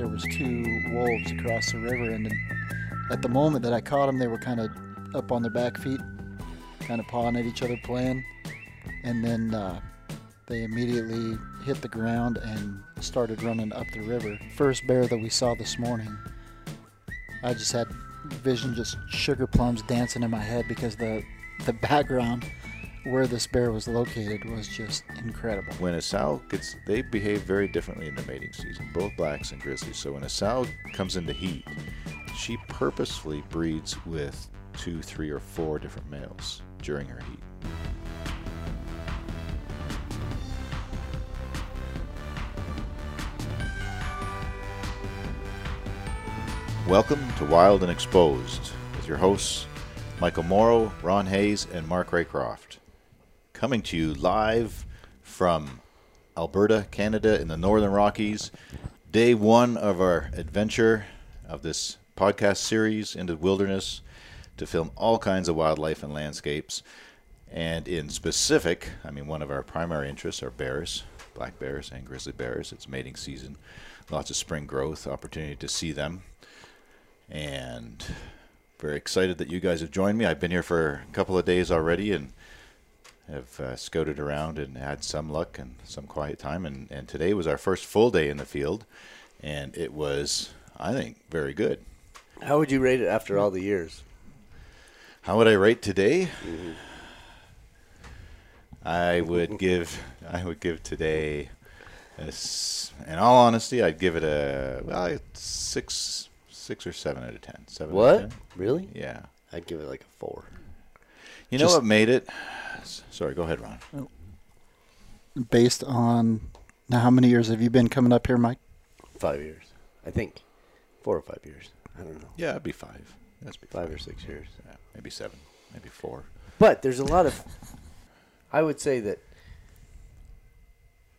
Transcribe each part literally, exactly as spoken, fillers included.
there was two wolves across the river, and at the moment that I caught them, they were kind of up on their back feet, kind of pawing at each other, playing, and then uh, they immediately hit the ground and started running up the river. First bear that we saw this morning, I just had vision, just sugar plums dancing in my head, because the the background where this bear was located was just incredible. When a sow gets, they behave very differently in the mating season, both blacks and grizzlies. So when a sow comes into heat, she purposefully breeds with two, three, or four different males during her heat. Welcome to Wild and Exposed with your hosts Michael Morrow, Ron Hayes, and Mark Raycroft. Coming to you live from Alberta, Canada, in the Northern Rockies. Day one of our adventure of this podcast series into the wilderness to film all kinds of wildlife and landscapes. And in specific, I mean, one of our primary interests are bears, black bears and grizzly bears. It's mating season, lots of spring growth, opportunity to see them. And very excited that you guys have joined me. I've been here for a couple of days already and have uh, scouted around and had some luck and some quiet time, and, and today was our first full day in the field, and it was, I think, very good. How would you rate it after all the years? How would I rate today? Mm-hmm. I would give I would give today a, in all honesty, I'd give it a well a six six or seven out of ten. Seven what? Out of ten. Really? Yeah. I'd give it like a four. You Just know what made it? Sorry, go ahead, Ron. Based on, now how many years have you been coming up here, Mike? Five years, I think. Four or five years. I don't know. Yeah, it'd be five. That's be five, five or six years. Yeah, maybe seven, maybe four. But there's a lot of, I would say that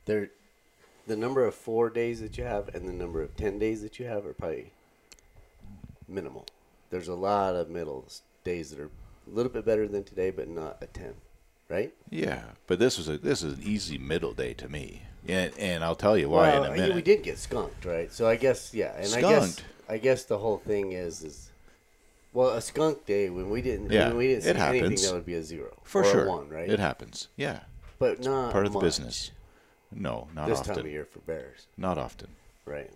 there, the number of four days that you have and the number of ten days that you have are probably minimal. There's a lot of middle days that are a little bit better than today, but not a ten, right? Yeah, but this was a this is an easy middle day to me, and and I'll tell you why well, in a minute. We did get skunked, right? So I guess yeah, and skunked. I guess I guess the whole thing is is well, a skunk day when we didn't yeah, when we didn't see it happens. Anything that would be a zero for or sure. A one, right? It happens, yeah, but it's not part of much. The business. No, not this often. This time of year for bears. Not often, right?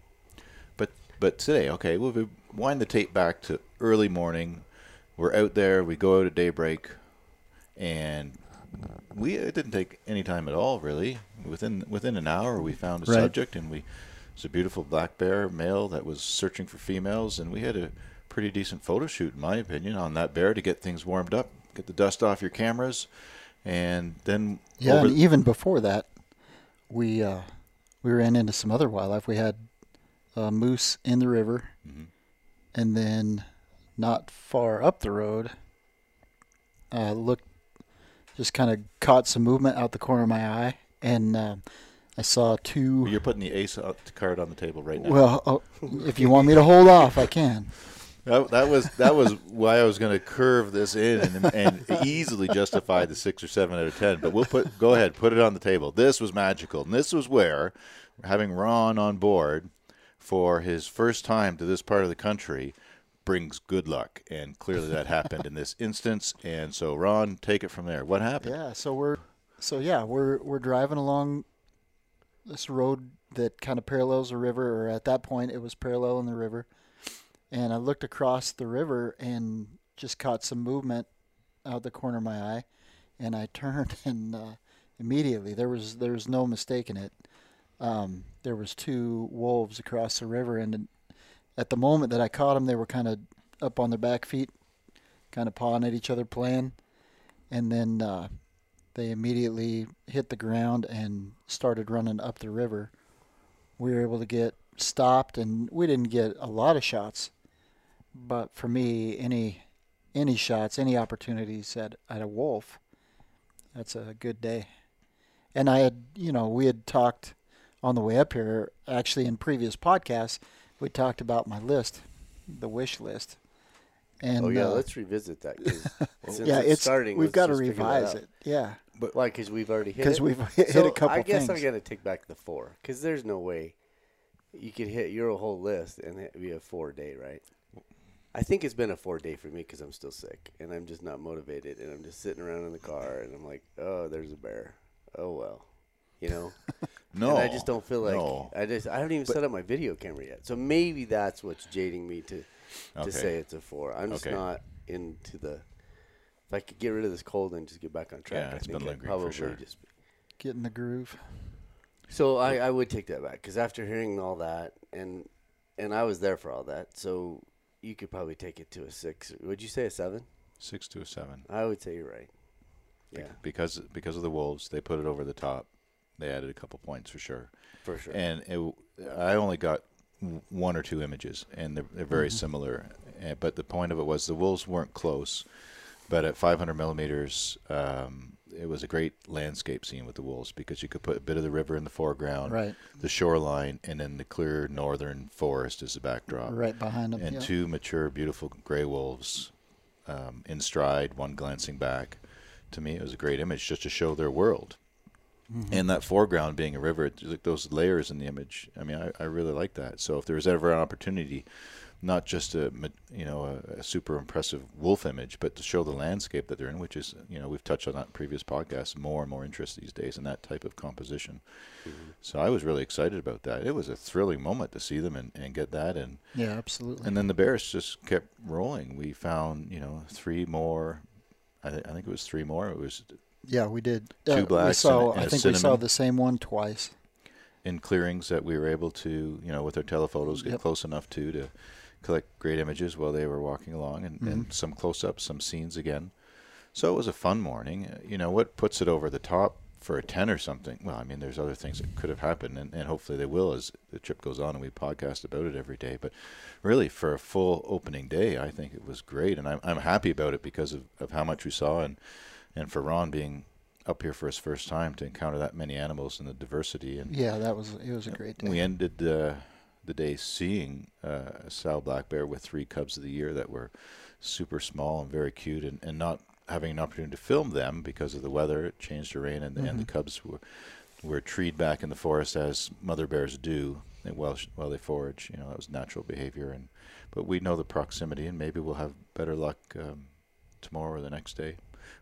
But today, okay, we'll wind the tape back to early morning. We're out there. We go out at daybreak, and we it didn't take any time at all, really. Within within an hour, we found a right. subject, and we it's a beautiful black bear male that was searching for females, and we had a pretty decent photo shoot, in my opinion, on that bear to get things warmed up, get the dust off your cameras, and then yeah, over and even before that, we uh, we ran into some other wildlife. We had. Uh, moose in the river, mm-hmm. and then not far up the road, uh, looked, just kind of caught some movement out the corner of my eye, and uh, I saw two. Well, you're putting the ace card on the table right now. Well, oh, if you want me to hold off, I can. That, that was that was why I was going to curve this in and, and easily justify the six or seven out of ten. But we'll put go ahead, put it on the table. This was magical, and this was where having Ron on board. For his first time to this part of the country brings good luck, and clearly that happened in this instance. And so, Ron, take it from there. What happened? Yeah, so we're so yeah we're we're driving along this road that kind of parallels the river, or at that point it was parallel in the river, and I looked across the river and just caught some movement out the corner of my eye, and I turned, and uh, immediately there was there was no mistaking it. Um, there was two wolves across the river, and at the moment that I caught them, they were kind of up on their back feet, kind of pawing at each other, playing, and then uh, they immediately hit the ground and started running up the river. We were able to get stopped, and we didn't get a lot of shots, but for me, any any shots, any opportunities at, at a wolf, that's a good day. And I had, you know, we had talked on the way up here, actually in previous podcasts, we talked about my list, the wish list. And oh yeah, uh, let's revisit that. Since yeah, it's, it's starting. We've got to revise it, it. Yeah, but why? Because we've already hit. Because we've hit, so hit a couple. I guess things. I'm gonna take back the four because there's no way you could hit your whole list, and it'd be a four-day, right? I think it's been a four-day for me because I'm still sick, and I'm just not motivated, and I'm just sitting around in the car, and I'm like, oh, there's a bear. Oh, well. You know? No. And I just don't feel like no. – I just I haven't even but, set up my video camera yet. So maybe that's what's jading me to, to okay. say it's a four. I'm just okay. not into the – if I could get rid of this cold and just get back on track, yeah, I think I'd probably sure. just – Get in the groove. So I, I would take that back because after hearing all that, and and I was there for all that, so you could probably take it to a six. Would you say a seven? Six to a seven. I would say you're right. Yeah. Because because of the wolves, they put it over the top. They added a couple points for sure. For sure. And it, I only got one or two images, and they're, they're very mm-hmm. similar. But the point of it was the wolves weren't close, but at five hundred millimeters, um, it was a great landscape scene with the wolves because you could put a bit of the river in the foreground, right. the shoreline, and then the clear northern forest as the backdrop. Right behind them. And yeah. two mature, beautiful gray wolves um, in stride, one glancing back. To me, it was a great image just to show their world. Mm-hmm. And that foreground being a river, it, like those layers in the image, I mean, I, I really like that. So if there was ever an opportunity, not just a, you know, a, a super impressive wolf image, but to show the landscape that they're in, which is, you know, we've touched on that in previous podcasts, more and more interest these days in that type of composition. Mm-hmm. So I was really excited about that. It was a thrilling moment to see them and, and get that in. Yeah, absolutely. And then the bears just kept rolling. We found, you know, three more. I, th- I think it was three more. It was... Yeah, we did. Two uh, blacks. We saw, and, and I think we saw the same one twice. In clearings that we were able to, you know, with our telephotos, get yep. close enough to to collect great images while they were walking along, and, mm-hmm. and some close-ups, some scenes again. So it was a fun morning. You know, what puts it over the top for a ten or something? Well, I mean, there's other things that could have happened, and, and hopefully they will as the trip goes on and we podcast about it every day. But really, for a full opening day, I think it was great, and I'm, I'm happy about it because of, of how much we saw. And And for Ron being up here for his first time to encounter that many animals and the diversity, and yeah, that was it was a great day. We ended uh, the day seeing uh, a sow black bear with three cubs of the year that were super small and very cute, and, and not having an opportunity to film them because of the weather. It changed terrain, and, mm-hmm. and the cubs were were treed back in the forest as mother bears do, and while while they forage, you know, that was natural behavior. And but we know the proximity, and maybe we'll have better luck um, tomorrow or the next day.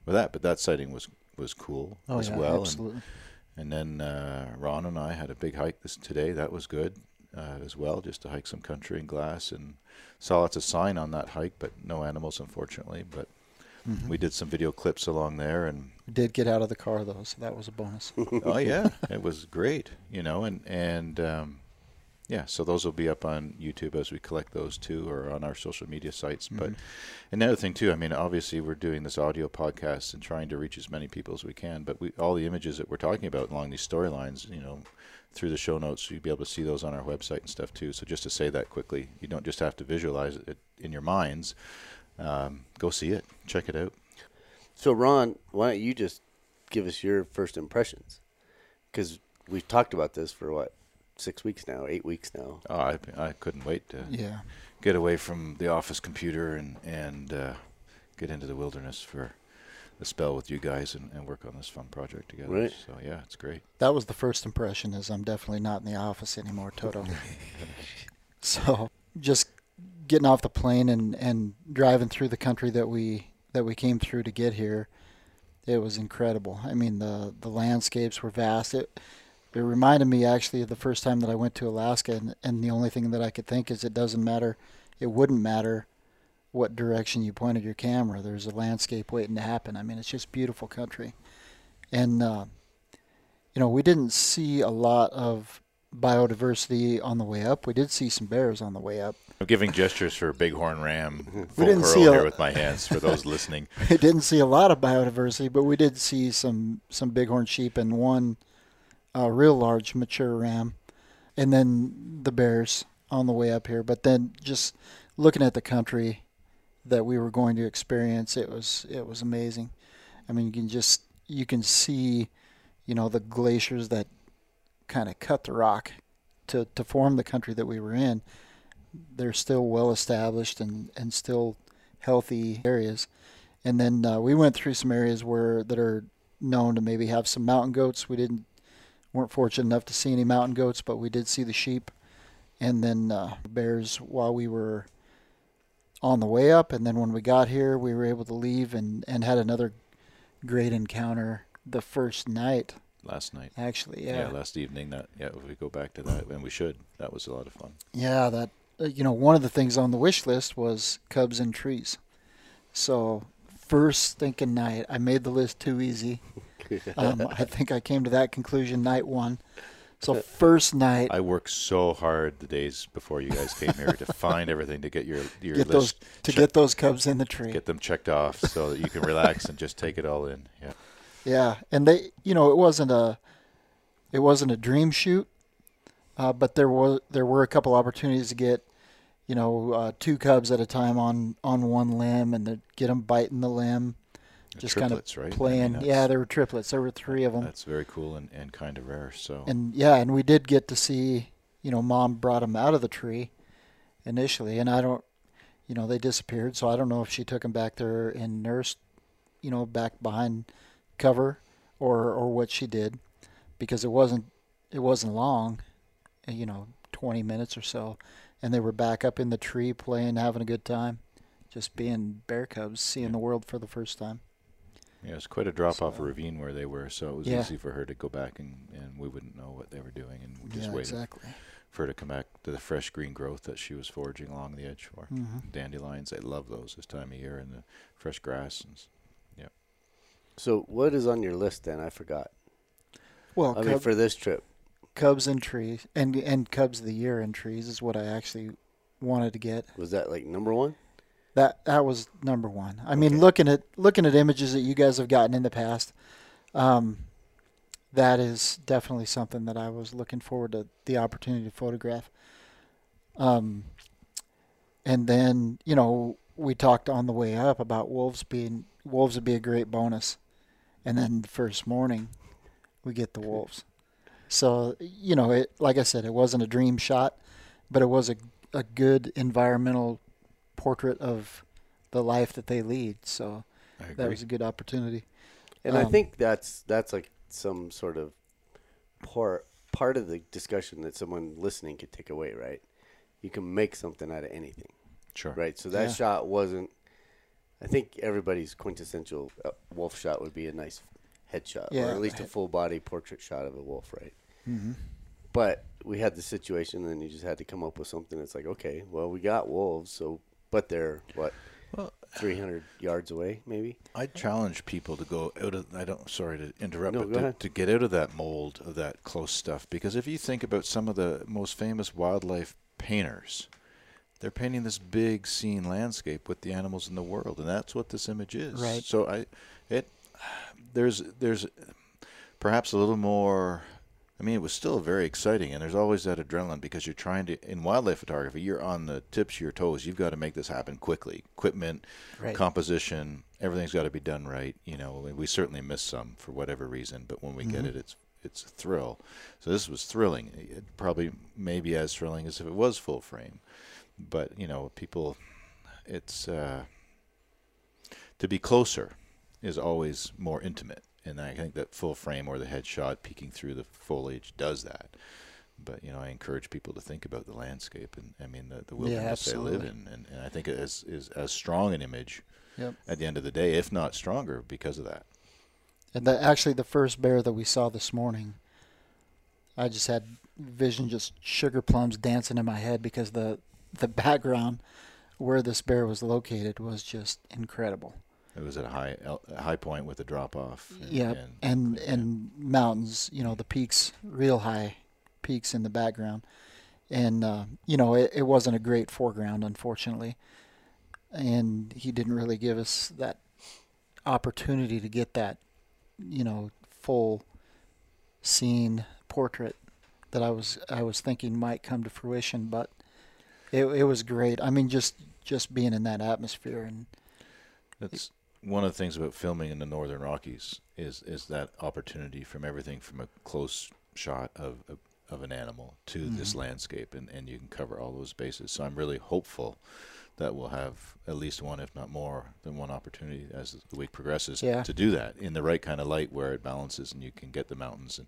With that, but that sighting was was cool oh, as yeah, well. Absolutely. And, and then uh, Ron and I had a big hike this today. That was good uh, as well, just to hike some country and glass, and saw lots of sign on that hike, but no animals, unfortunately. But mm-hmm. we did some video clips along there, and we did get out of the car though, so that was a bonus. Oh yeah, it was great, you know, and and um, yeah. So those will be up on YouTube as we collect those too, or on our social media sites. Mm-hmm. But another thing too, I mean, obviously we're doing this audio podcast and trying to reach as many people as we can. But we, all the images that we're talking about along these storylines, you know, through the show notes, you'll be able to see those on our website and stuff too. So just to say that quickly, you don't just have to visualize it in your minds. Um, go see it, check it out. So Ron, why don't you just give us your first impressions? Because we've talked about this for what? Six weeks now, eight weeks now. Oh, I, I couldn't wait to yeah. get away from the office computer and, and uh, get into the wilderness for a spell with you guys and, and work on this fun project together. Right. So, yeah, it's great. That was the first impression is I'm definitely not in the office anymore, Toto. So just getting off the plane and, and driving through the country that we that we came through to get here, it was incredible. I mean, the, the landscapes were vast. It It reminded me, actually, of the first time that I went to Alaska, and, and the only thing that I could think is it doesn't matter, it wouldn't matter what direction you pointed your camera. There's a landscape waiting to happen. I mean, it's just beautiful country. And, uh, you know, we didn't see a lot of biodiversity on the way up. We did see some bears on the way up. I'm giving gestures for bighorn ram, full curl here with my hands for those listening. We didn't see a lot of biodiversity, but we did see some, some bighorn sheep and one... a real large mature ram, and then the bears on the way up here. But then just looking at the country that we were going to experience, it was it was amazing. I mean, you can just you can see, you know, the glaciers that kind of cut the rock to, to form the country that we were in. They're still well established and, and still healthy areas. And then uh, we went through some areas where that are known to maybe have some mountain goats. We didn't weren't fortunate enough to see any mountain goats, but we did see the sheep and then uh, bears while we were on the way up. And then when we got here, we were able to leave and, and had another great encounter the first night. Last night. Actually, yeah. Yeah, last evening. That, yeah, if we go back to that, and we should. That was a lot of fun. Yeah, that, you know, one of the things on the wish list was cubs in trees. So first stinking night, I made the list too easy. um, I think I came to that conclusion night one. So first night, I worked so hard the days before you guys came here to find everything, to get your your get list those, to check, get those cubs in the tree, get them checked off, so that you can relax and just take it all in. Yeah, yeah, and they, you know, it wasn't a, it wasn't a dream shoot, uh, but there was there were a couple opportunities to get, you know, uh, two cubs at a time on on one limb, and to get them biting the limb. Just kind of playing. Yeah, there were triplets. There were three of them. That's very cool and, and kind of rare. So. And, yeah, and we did get to see, you know, Mom brought them out of the tree initially. And I don't, you know, they disappeared. So I don't know if she took them back there and nursed, you know, back behind cover or, or what she did. Because it wasn't, it wasn't long, you know, twenty minutes or so. And they were back up in the tree playing, having a good time. Just being bear cubs, seeing yeah. the world for the first time. Yeah, it was quite a drop so, off a ravine where they were, so it was yeah. easy for her to go back, and, and we wouldn't know what they were doing, and we just yeah, waited exactly. for her to come back to the fresh green growth that she was foraging along the edge for. Mm-hmm. Dandelions, I love those this time of year, and the fresh grass. And, yeah. So what is on your list then? I forgot. Well, I mean, for this trip. Cubs in trees, and, and cubs of the year in trees is what I actually wanted to get. Was that like number one? That that was number one. I okay. mean, looking at looking at images that you guys have gotten in the past, um, that is definitely something that I was looking forward to the opportunity to photograph. Um, and then, you know, we talked on the way up about wolves being wolves would be a great bonus, and then the first morning, we get the wolves. So, you know, it like I said, it wasn't a dream shot, but it was a a good environmental portrait of the life that they lead, so that was a good opportunity. And um, I think that's that's like some sort of part part of the discussion that someone listening could take away, right? You can make something out of anything, sure, right? So that yeah. shot wasn't. I think everybody's quintessential wolf shot would be a nice headshot, yeah, or at least a full body portrait shot of a wolf, right? Mm-hmm. But we had the situation, and you just had to come up with something that's like, okay, well, we got wolves, so. But they're, what, well, three hundred yards away, maybe? I challenge people to go out of, I don't, sorry to interrupt, no, but to, to get out of that mold of that close stuff. Because if you think about some of the most famous wildlife painters, they're painting this big scene landscape with the animals in the world. And that's what this image is. Right. So I, it, there's, there's perhaps a little more, I mean, it was still very exciting, and there's always that adrenaline because you're trying to, in wildlife photography, you're on the tips of your toes. You've got to make this happen quickly. Equipment, right. composition, everything's got to be done right. You know, we certainly miss some for whatever reason, but when we mm-hmm. get it, it's it's a thrill. So this was thrilling. It probably maybe as thrilling as if it was full frame. But, you know, people, it's, uh, to be closer is always more intimate. And I think that full frame or the headshot peeking through the foliage does that. But, you know, I encourage people to think about the landscape and, I mean, the, the wilderness yeah, they live in. And, and I think it is, is as strong an image yep. at the end of the day, if not stronger, because of that. And the, actually the first bear that we saw this morning, I just had vision, just sugar plums dancing in my head because the, the background where this bear was located was just incredible. It was at a high a high point with a drop off. And, yeah, and and, yeah. and mountains, you know, the peaks, real high peaks in the background, and uh, you know, it, it wasn't a great foreground, unfortunately, and he didn't really give us that opportunity to get that, you know, full scene portrait that I was I was thinking might come to fruition, but it it was great. I mean, just just being in that atmosphere and. That's one of the things about filming in the Northern Rockies is is that opportunity from everything from a close shot of of, of an animal to mm-hmm. this landscape, and, and you can cover all those bases. So I'm really hopeful that we'll have at least one, if not more, than one opportunity as the week progresses yeah. to do that in the right kind of light where it balances and you can get the mountains. And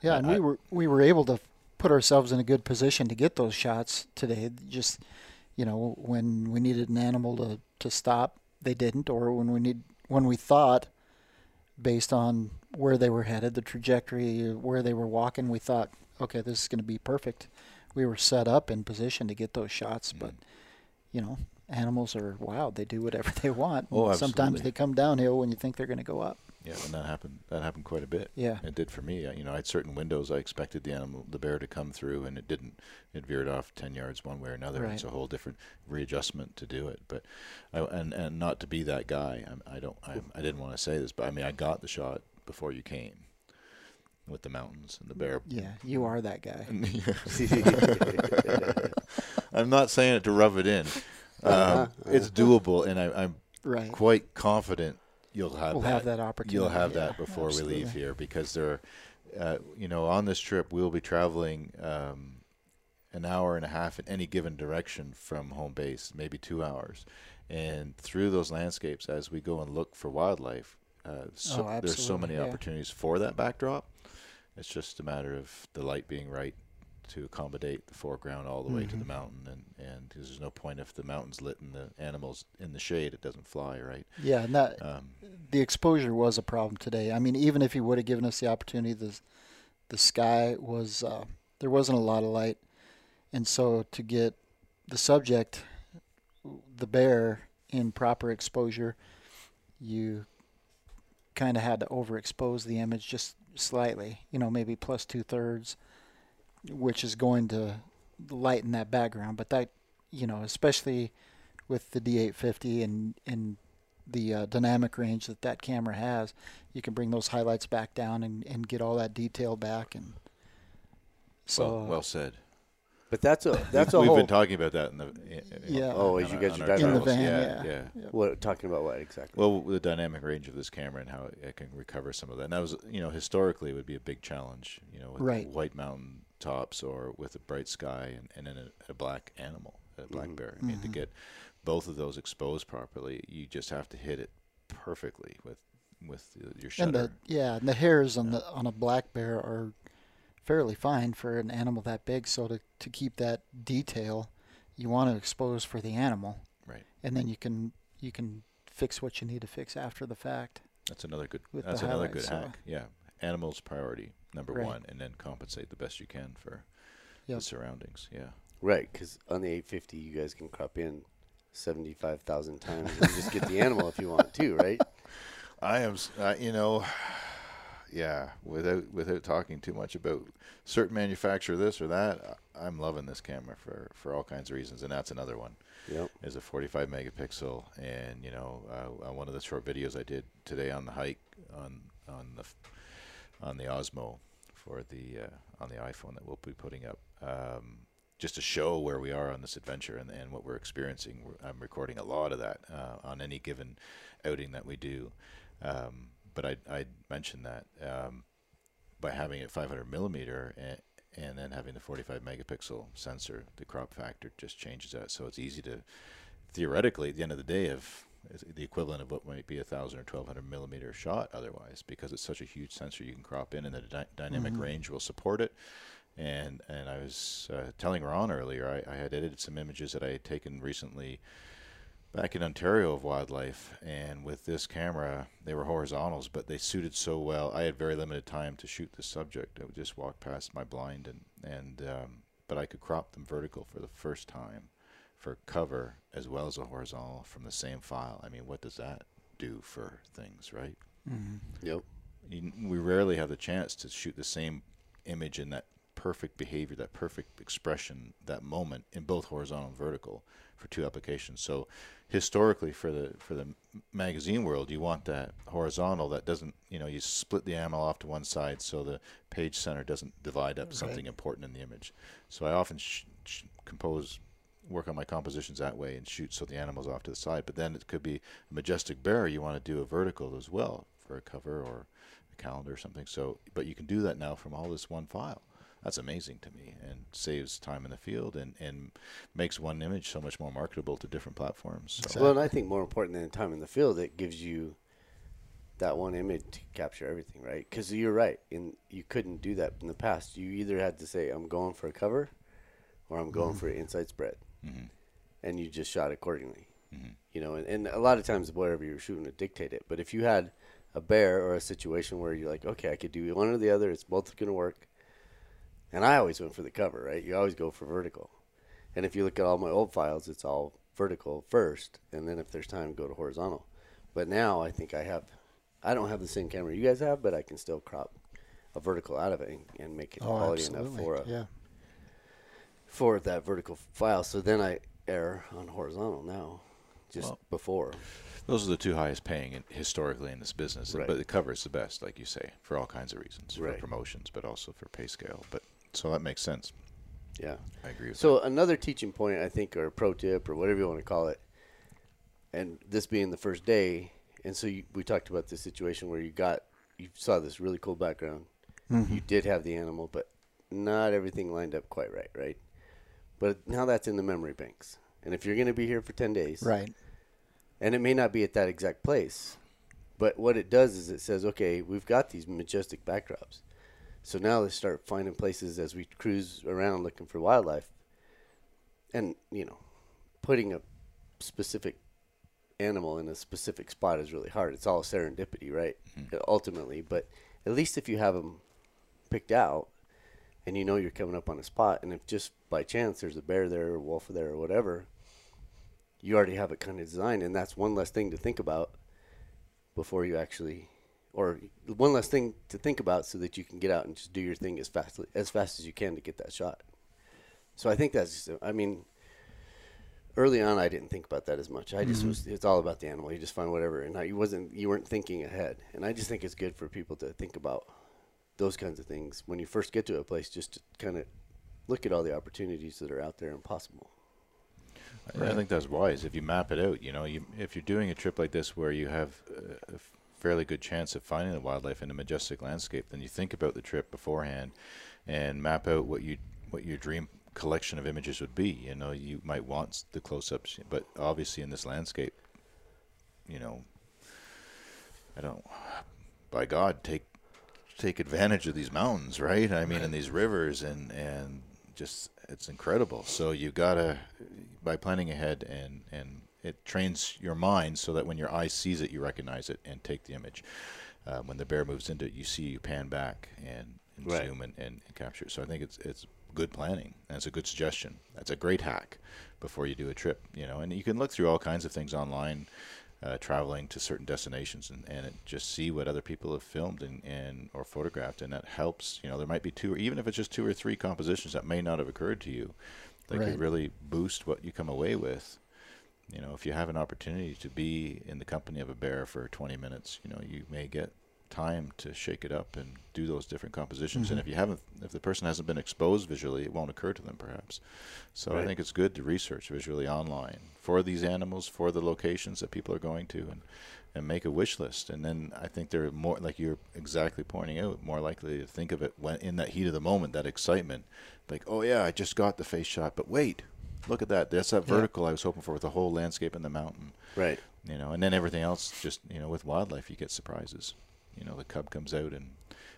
yeah, and I, we were we were able to put ourselves in a good position to get those shots today. Just, you know, when we needed an animal to, to stop, they didn't, or when we need when we thought, based on where they were headed, the trajectory, where they were walking, we thought, okay, this is going to be perfect. We were set up in position to get those shots, mm-hmm. but, you know, animals are wild. They do whatever they want. Oh, absolutely. Sometimes they come downhill when you think they're going to go up. Yeah, and that happened. That happened quite a bit. Yeah, it did for me. I, you know, I had certain windows I expected the animal, the bear, to come through, and it didn't. It veered off ten yards one way or another. Right. It's a whole different readjustment to do it. But, I, and and not to be that guy. I, I don't. I, I didn't want to say this, but I mean, I got the shot before you came, with the mountains and the bear. Yeah, you are that guy. I'm not saying it to rub it in. Um, uh-huh. It's doable, and I, I'm right. quite confident. You'll have, we'll that. have that opportunity. You'll have yeah, that before absolutely. we leave here, because there, are, uh, you know, on this trip we'll be traveling um, an hour and a half in any given direction from home base, maybe two hours, and through those landscapes as we go and look for wildlife, uh, so oh, there's so many yeah. opportunities for that backdrop. It's just a matter of the light being right to accommodate the foreground all the mm-hmm. way to the mountain, and and because there's no point if the mountain's lit and the animal's in the shade, it doesn't fly, right? Yeah, and that um, the exposure was a problem today. I mean, even if you would have given us the opportunity, the the sky was uh, there wasn't a lot of light, and so to get the subject, the bear, in proper exposure, you kind of had to overexpose the image just slightly, you know, maybe plus two thirds. Which is going to lighten that background, but that, you know, especially with the D eight fifty and and the uh, dynamic range that that camera has, you can bring those highlights back down and and get all that detail back. And so, well, well said. But that's a that's a we've whole, been talking about that in the in, yeah oh as you guys are driving in the van, yeah yeah, yeah. What, talking about what exactly? Well, the dynamic range of this camera and how it can recover some of that. And that was, you know, historically it would be a big challenge, you know, with right. White Mountain tops or with a bright sky and, and then a, a black animal, a black mm-hmm. bear. I mean, mm-hmm. to get both of those exposed properly, you just have to hit it perfectly with with your shutter. And the, yeah, and the hairs on yeah. the on a black bear are fairly fine for an animal that big. So to to keep that detail, you want to expose for the animal, right? And then you can you can fix what you need to fix after the fact. That's another good. That's another good so. hack. Yeah, animals priority. Number right. one, and then compensate the best you can for yep. the surroundings. Yeah, right. Because on the eight fifty, you guys can crop in seventy-five thousand times and just get the animal if you want to, right? I am, uh, you know, yeah. Without without talking too much about certain manufacturer this or that, I'm loving this camera for for all kinds of reasons, and that's another one. Yep, is a forty-five megapixel, and you know, uh, one of the short videos I did today on the hike on on the. F on the Osmo for the uh, on the iPhone that we'll be putting up, um, just to show where we are on this adventure and, and what we're experiencing. We're, I'm recording a lot of that uh, on any given outing that we do, um, but I I mentioned that um, by having it five hundred millimeter and, and then having the forty-five megapixel sensor, the crop factor just changes that, so it's easy to theoretically at the end of the day if is the equivalent of what might be a thousand or twelve hundred millimeter shot otherwise, because it's such a huge sensor you can crop in, and the dy dynamic mm-hmm. range will support it. And and I was uh, telling Ron earlier, I, I had edited some images that I had taken recently back in Ontario of wildlife, and with this camera they were horizontals, but they suited so well. I had very limited time to shoot this subject. I would just walk past my blind, and and um, but I could crop them vertical for the first time for cover as well as a horizontal from the same file. I mean, what does that do for things, right? Mm-hmm. Yep. You, we rarely have the chance to shoot the same image in that perfect behavior, that perfect expression, that moment in both horizontal and vertical for two applications. So historically for the for the magazine world, you want that horizontal that doesn't, you know, you split the animal off to one side so the page center doesn't divide up right. something important in the image. So I often sh sh compose work on my compositions that way and shoot so the animal's off to the side. But then it could be a majestic bear. You want to do a vertical as well for a cover or a calendar or something. So, but you can do that now from all this one file. That's amazing to me, and saves time in the field, and, and makes one image so much more marketable to different platforms. So. Well, and I think more important than time in the field, it gives you that one image to capture everything, right? Because you're right, and you couldn't do that in the past. You either had to say, I'm going for a cover or I'm going mm-hmm. for an inside spread. Mm-hmm. And you just shot accordingly. Mm-hmm. You know, and, and a lot of times whatever you're shooting would dictate it. But if you had a bear or a situation where you're like, okay, I could do one or the other, it's both going to work. And I always went for the cover, right? You always go for vertical. And if you look at all my old files, it's all vertical first, and then if there's time, go to horizontal. But now I think I have, I don't have the same camera you guys have, but I can still crop a vertical out of it and, and make it oh, quality absolutely. enough for a, yeah. for that vertical file. So then I err on horizontal now, just well, before. Those are the two highest paying in, historically in this business, right. But the cover is the best, like you say, for all kinds of reasons, right. for promotions, but also for pay scale. But so that makes sense. Yeah, I agree with so that. So another teaching point, I think, or pro tip or whatever you want to call it, and this being the first day, and so you, we talked about this situation where you got, you saw this really cool background. Mm-hmm. You did have the animal, but not everything lined up quite right, right? But now that's in the memory banks. And if you're going to be here for ten days. Right. And it may not be at that exact place, but what it does is it says, okay, we've got these majestic backdrops. So now they start finding places as we cruise around looking for wildlife and, you know, putting a specific animal in a specific spot is really hard. It's all serendipity, right? Mm-hmm. Ultimately, but at least if you have them picked out and you know you're coming up on a spot, and if just by chance there's a bear there or wolf there or whatever, you already have it kind of designed, and that's one less thing to think about before you actually... Or one less thing to think about so that you can get out and just do your thing as fast as fast as you can to get that shot. So I think that's just, I mean, early on I didn't think about that as much. I just mm-hmm. was, it's all about the animal. You just find whatever. And I, you wasn't, you weren't thinking ahead. And I just think it's good for people to think about those kinds of things when you first get to a place, just to kind of look at all the opportunities that are out there and possible. I, right. I think that's wise. If you map it out, you know, you, if you're doing a trip like this where you have uh, a fairly good chance of finding the wildlife in a majestic landscape, then you think about the trip beforehand and map out what you what your dream collection of images would be. You know, you might want the close-ups, but obviously in this landscape, you know, I don't, by God, take take advantage of these mountains, right? I mean, and these rivers, and and just, it's incredible. So you gotta, by planning ahead, and and it trains your mind so that when your eye sees it, you recognize it and take the image. Uh, when the bear moves into it, you see, you pan back and, and right. zoom and, and, and capture. So I think it's it's good planning, and it's a good suggestion. That's a great hack before you do a trip, you know. And you can look through all kinds of things online, uh, traveling to certain destinations, and, and it, just see what other people have filmed and, and or photographed, and that helps. You know, there might be two, or even if it's just two or three compositions that may not have occurred to you, that right. could really boost what you come away with. You know, if you have an opportunity to be in the company of a bear for twenty minutes, you know, you may get time to shake it up and do those different compositions. Mm-hmm. And if you haven't, if the person hasn't been exposed visually, it won't occur to them perhaps. So right. I think it's good to research visually online for these animals, for the locations that people are going to, and, and make a wish list. And then I think they're more, like you're exactly pointing out, more likely to think of it when in that heat of the moment, that excitement, like, oh yeah, I just got the face shot, but wait. Look at that. That's that vertical yeah. I was hoping for, with the whole landscape and the mountain. Right. You know, and then everything else, just, you know, with wildlife, you get surprises. You know, the cub comes out and,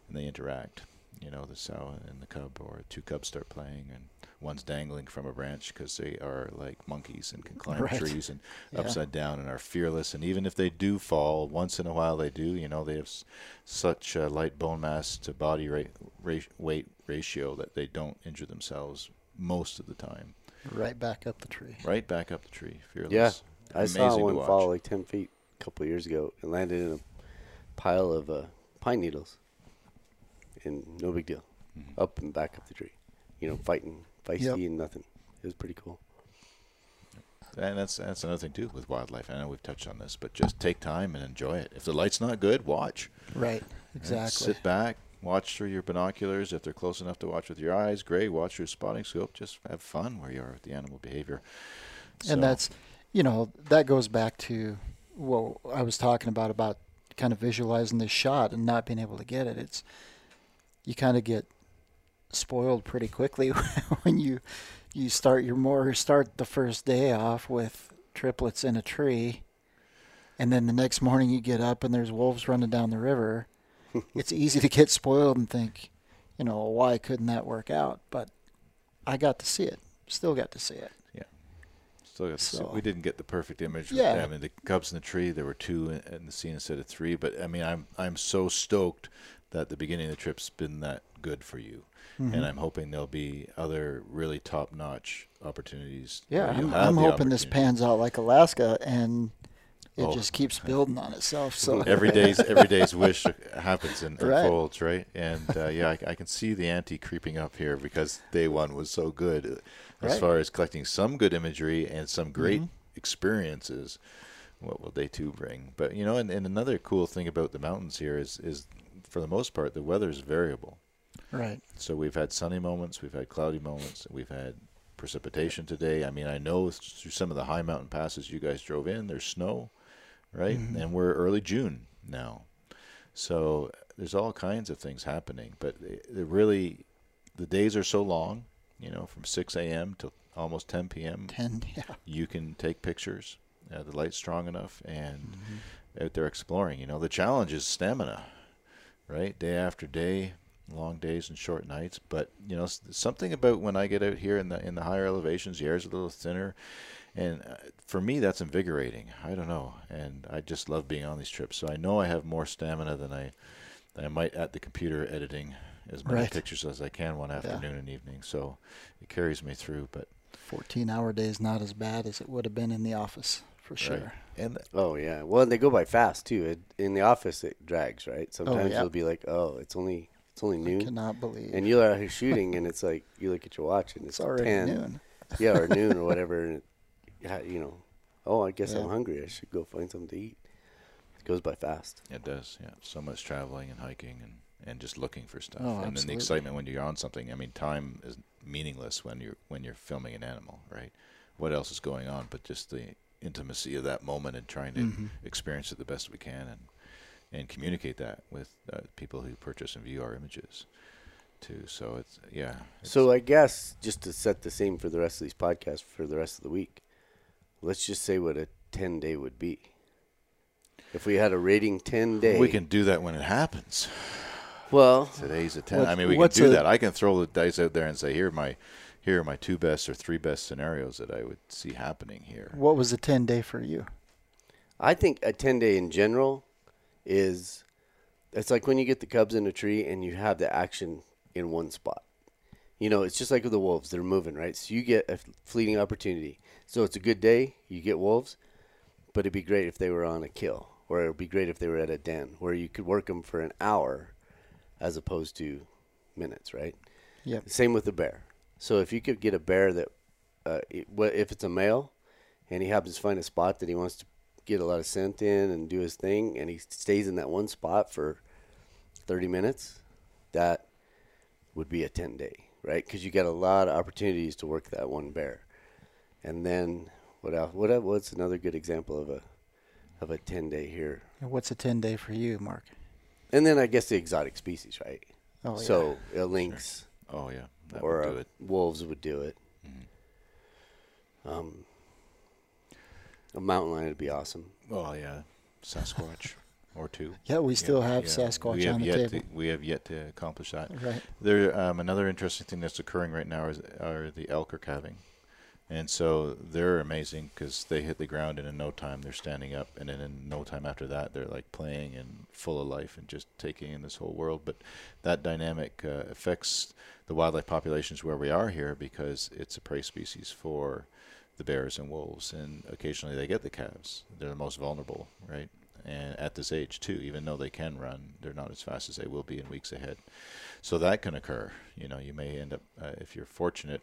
and they interact. You know, the sow and the cub, or two cubs start playing, and one's dangling from a branch because they are like monkeys and can climb right. trees and yeah. upside down and are fearless. And even if they do fall, once in a while they do, you know, they have s such a light bone mass to body ra ra weight ratio that they don't injure themselves most of the time. Right back up the tree. Right back up the tree. Fearless. Yeah. I Amazing saw one fall like ten feet a couple of years ago and landed in a pile of uh, pine needles. And no big deal. Mm-hmm. Up and back up the tree. You know, fighting, feisty yep. and nothing. It was pretty cool. And that's that's another thing, too, with wildlife. I know we've touched on this, but just take time and enjoy it. If the light's not good, watch. Right. Exactly. And sit back. Watch through your binoculars. If they're close enough to watch with your eyes, great. Watch your spotting scope. Just have fun where you are with the animal behavior. So. And that's, you know, that goes back to what I was talking about, about kind of visualizing this shot and not being able to get it. It's, you kind of get spoiled pretty quickly when you, you start your more, start the first day off with triplets in a tree. and then the next morning you get up and there's wolves running down the river, it's easy to get spoiled and think, you know, why couldn't that work out? But I got to see it. Still got to see it. Yeah. Still got to so, see it. We didn't get the perfect image with yeah. them. I mean, the cubs in the tree, there were two in, in the scene instead of three. But, I mean, I'm I'm so stoked that the beginning of the trip's been that good for you. Mm-hmm. And I'm hoping there'll be other really top-notch opportunities. Yeah, I'm, I'm hoping this pans out like Alaska and it oh, just keeps building on itself. So every day's every day's wish happens and unfolds, right? right? And uh, yeah, I, I can see the ante creeping up here because day one was so good as right. far as collecting some good imagery and some great mm-hmm. experiences. What will day two bring? But you know, and, and another cool thing about the mountains here is is for the most part the weather is variable. Right. So we've had sunny moments, we've had cloudy moments, we've had precipitation today. I mean, I know through some of the high mountain passes you guys drove in, there's snow, right? Mm-hmm. And we're early June now. So there's all kinds of things happening. But it, it really, the days are so long, you know, from six a m to almost ten p m ten, yeah. You can take pictures. Uh, the light's strong enough and mm-hmm. out there exploring. You know, the challenge is stamina, right? Day after day. Long days and short nights, but you know something about when I get out here in the in the higher elevations, the air's a little thinner, and for me that's invigorating. I don't know, and I just love being on these trips. So I know I have more stamina than I than I might at the computer editing as many right. pictures as I can one afternoon yeah. and evening. So it carries me through. But fourteen hour days not as bad as it would have been in the office for sure. Right. And oh yeah, well and they go by fast too. It, in the office it drags, right? Sometimes oh, yeah. it'll be like, oh, it's only. It's only noon. I cannot believe. And you're out here shooting, and it's like, you look at your watch, and it's, it's already ten. Noon. Yeah, or noon or whatever. And it, you know, oh, I guess yeah. I'm hungry. I should go find something to eat. It goes by fast. It does, yeah. So much traveling and hiking and, and just looking for stuff. Oh, and absolutely. Then the excitement when you're on something. I mean, time is meaningless when you're, when you're filming an animal, right? What else is going on but just the intimacy of that moment and trying to mm-hmm. experience it the best we can and and communicate that with uh, people who purchase and view our images too. So it's, yeah. It's so I guess just to set the same for the rest of these podcasts for the rest of the week, let's just say what a ten day would be. If we had a rating ten day. We can do that when it happens. Well. Today's a ten. I mean, we can do a, that. I can throw the dice out there and say, here are my, here are my two best or three best scenarios that I would see happening here. What was a ten day for you? I think a ten day in general is it's like when you get the cubs in a tree and you have the action in one spot. You know, it's just like with the wolves. They're moving, right? So you get a fleeting opportunity. So it's a good day. You get wolves. But it'd be great if they were on a kill. Or it would be great if they were at a den where you could work them for an hour as opposed to minutes, right? Yeah. Same with the bear. So if you could get a bear that uh, it, if it's a male and he happens to find a spot that he wants to get a lot of scent in and do his thing, and he stays in that one spot for thirty minutes, that would be a ten-day, right? Because you got a lot of opportunities to work that one bear. And then what else? What else? What's another good example of a of a ten-day here? And what's a ten-day for you, Mark? And then I guess the exotic species, right? Oh, yeah. So a lynx. Sure. Oh, yeah. That or would do it. Wolves would do it. Mm-hmm. Um. A mountain lion would be awesome. Oh, yeah. Sasquatch or two. Yeah, we still yeah, have yeah. Sasquatch have on the table. To, we have yet to accomplish that. Right. There, um, another interesting thing that's occurring right now is are the elk are calving. And so they're amazing because they hit the ground and in no time they're standing up. And then in no time after that, they're like playing and full of life and just taking in this whole world. But that dynamic uh, affects the wildlife populations where we are here because it's a prey species for the bears and wolves, and occasionally they get the calves. They're the most vulnerable, right? And at this age too, even though they can run, they're not as fast as they will be in weeks ahead. So that can occur. You know, you may end up, uh, if you're fortunate,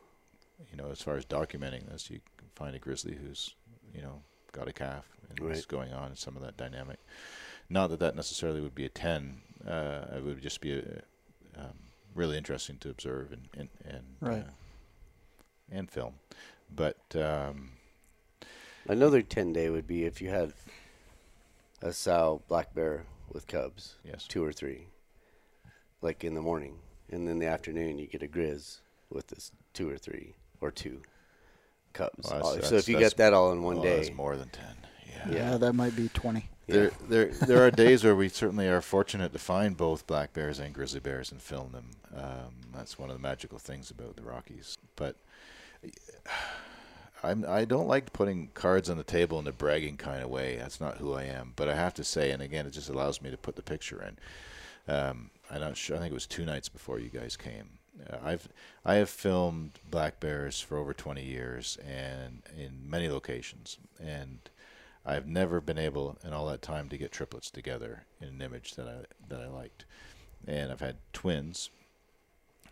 you know, as far as documenting this, you can find a grizzly who's, you know, got a calf and right. what's going on and some of that dynamic. Not that that necessarily would be a ten. Uh, it would just be a, um, really interesting to observe and and and, right. uh, and film. But um, another ten-day would be if you had a sow black bear with cubs, yes, two or three, like in the morning. And then in the afternoon you get a grizz with this two or three or two cubs. Well, that's, so that's, if you got that all in one well, day. That's more than ten. Yeah. Yeah, that might be twenty. Yeah. There, there, there are days where we certainly are fortunate to find both black bears and grizzly bears and film them. Um, that's one of the magical things about the Rockies. But I'm, I don't like putting cards on the table in a bragging kind of way. That's not who I am. But I have to say, and again, it just allows me to put the picture in. Um, I'm not sure, I think it was two nights before you guys came. Uh, I've I have filmed black bears for over twenty years and in many locations, and I've never been able in all that time to get triplets together in an image that I that I liked. And I've had twins,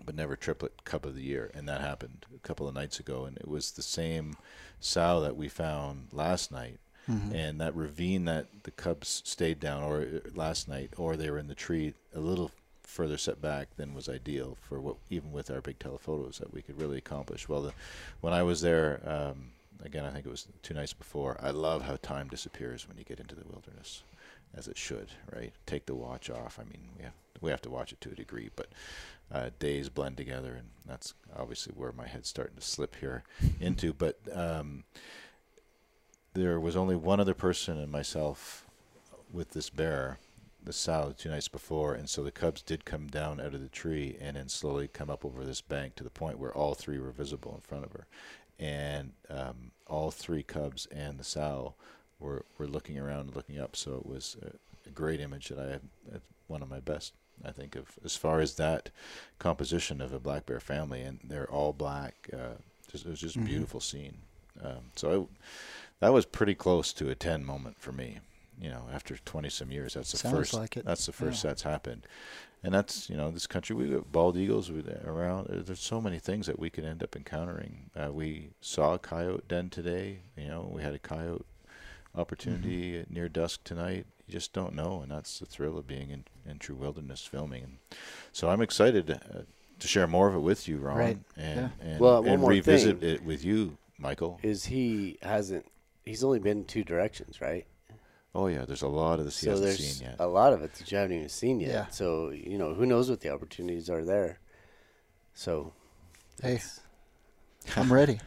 but never triplet cub of the year, and that happened a couple of nights ago, and it was the same sow that we found last night. Mm-hmm. And that ravine that the cubs stayed down or last night, or they were in the tree a little further set back than was ideal for what, even with our big telephotos, that we could really accomplish. Well, the, when I was there, um, again, I think it was two nights before, I love how time disappears when you get into the wilderness, as it should, right? Take the watch off. I mean, we have, we have to watch it to a degree, but uh, days blend together, and that's obviously where my head's starting to slip here into. But um, there was only one other person and myself with this bear, the sow, two nights before, and so the cubs did come down out of the tree and then slowly come up over this bank to the point where all three were visible in front of her. And um, all three cubs and the sow were, were looking around and looking up, so it was a, a great image that I have, one of my best, I think, of as far as that composition of a black bear family, and they're all black. Uh, just, it was just mm-hmm. a beautiful scene. Um, so I, that was pretty close to a ten moment for me. You know, after twenty some years, that's the Sounds first, like it. that's the first yeah. that's happened. And that's, you know, this country, we got bald eagles we, around. There's so many things that we could end up encountering. Uh, we saw a coyote den today. You know, we had a coyote opportunity mm-hmm. near dusk tonight. You just don't know. And that's the thrill of being in, in true wilderness filming. And so I'm excited uh, to share more of it with you, Ron, right. and, yeah. and, well, and revisit it with you, Michael. Is he hasn't, he's only been two directions, right? Oh, yeah, there's a lot of this you so haven't seen yet. A lot of it that you haven't even seen yet. Yeah. So, you know, who knows what the opportunities are there. So, hey, I'm ready.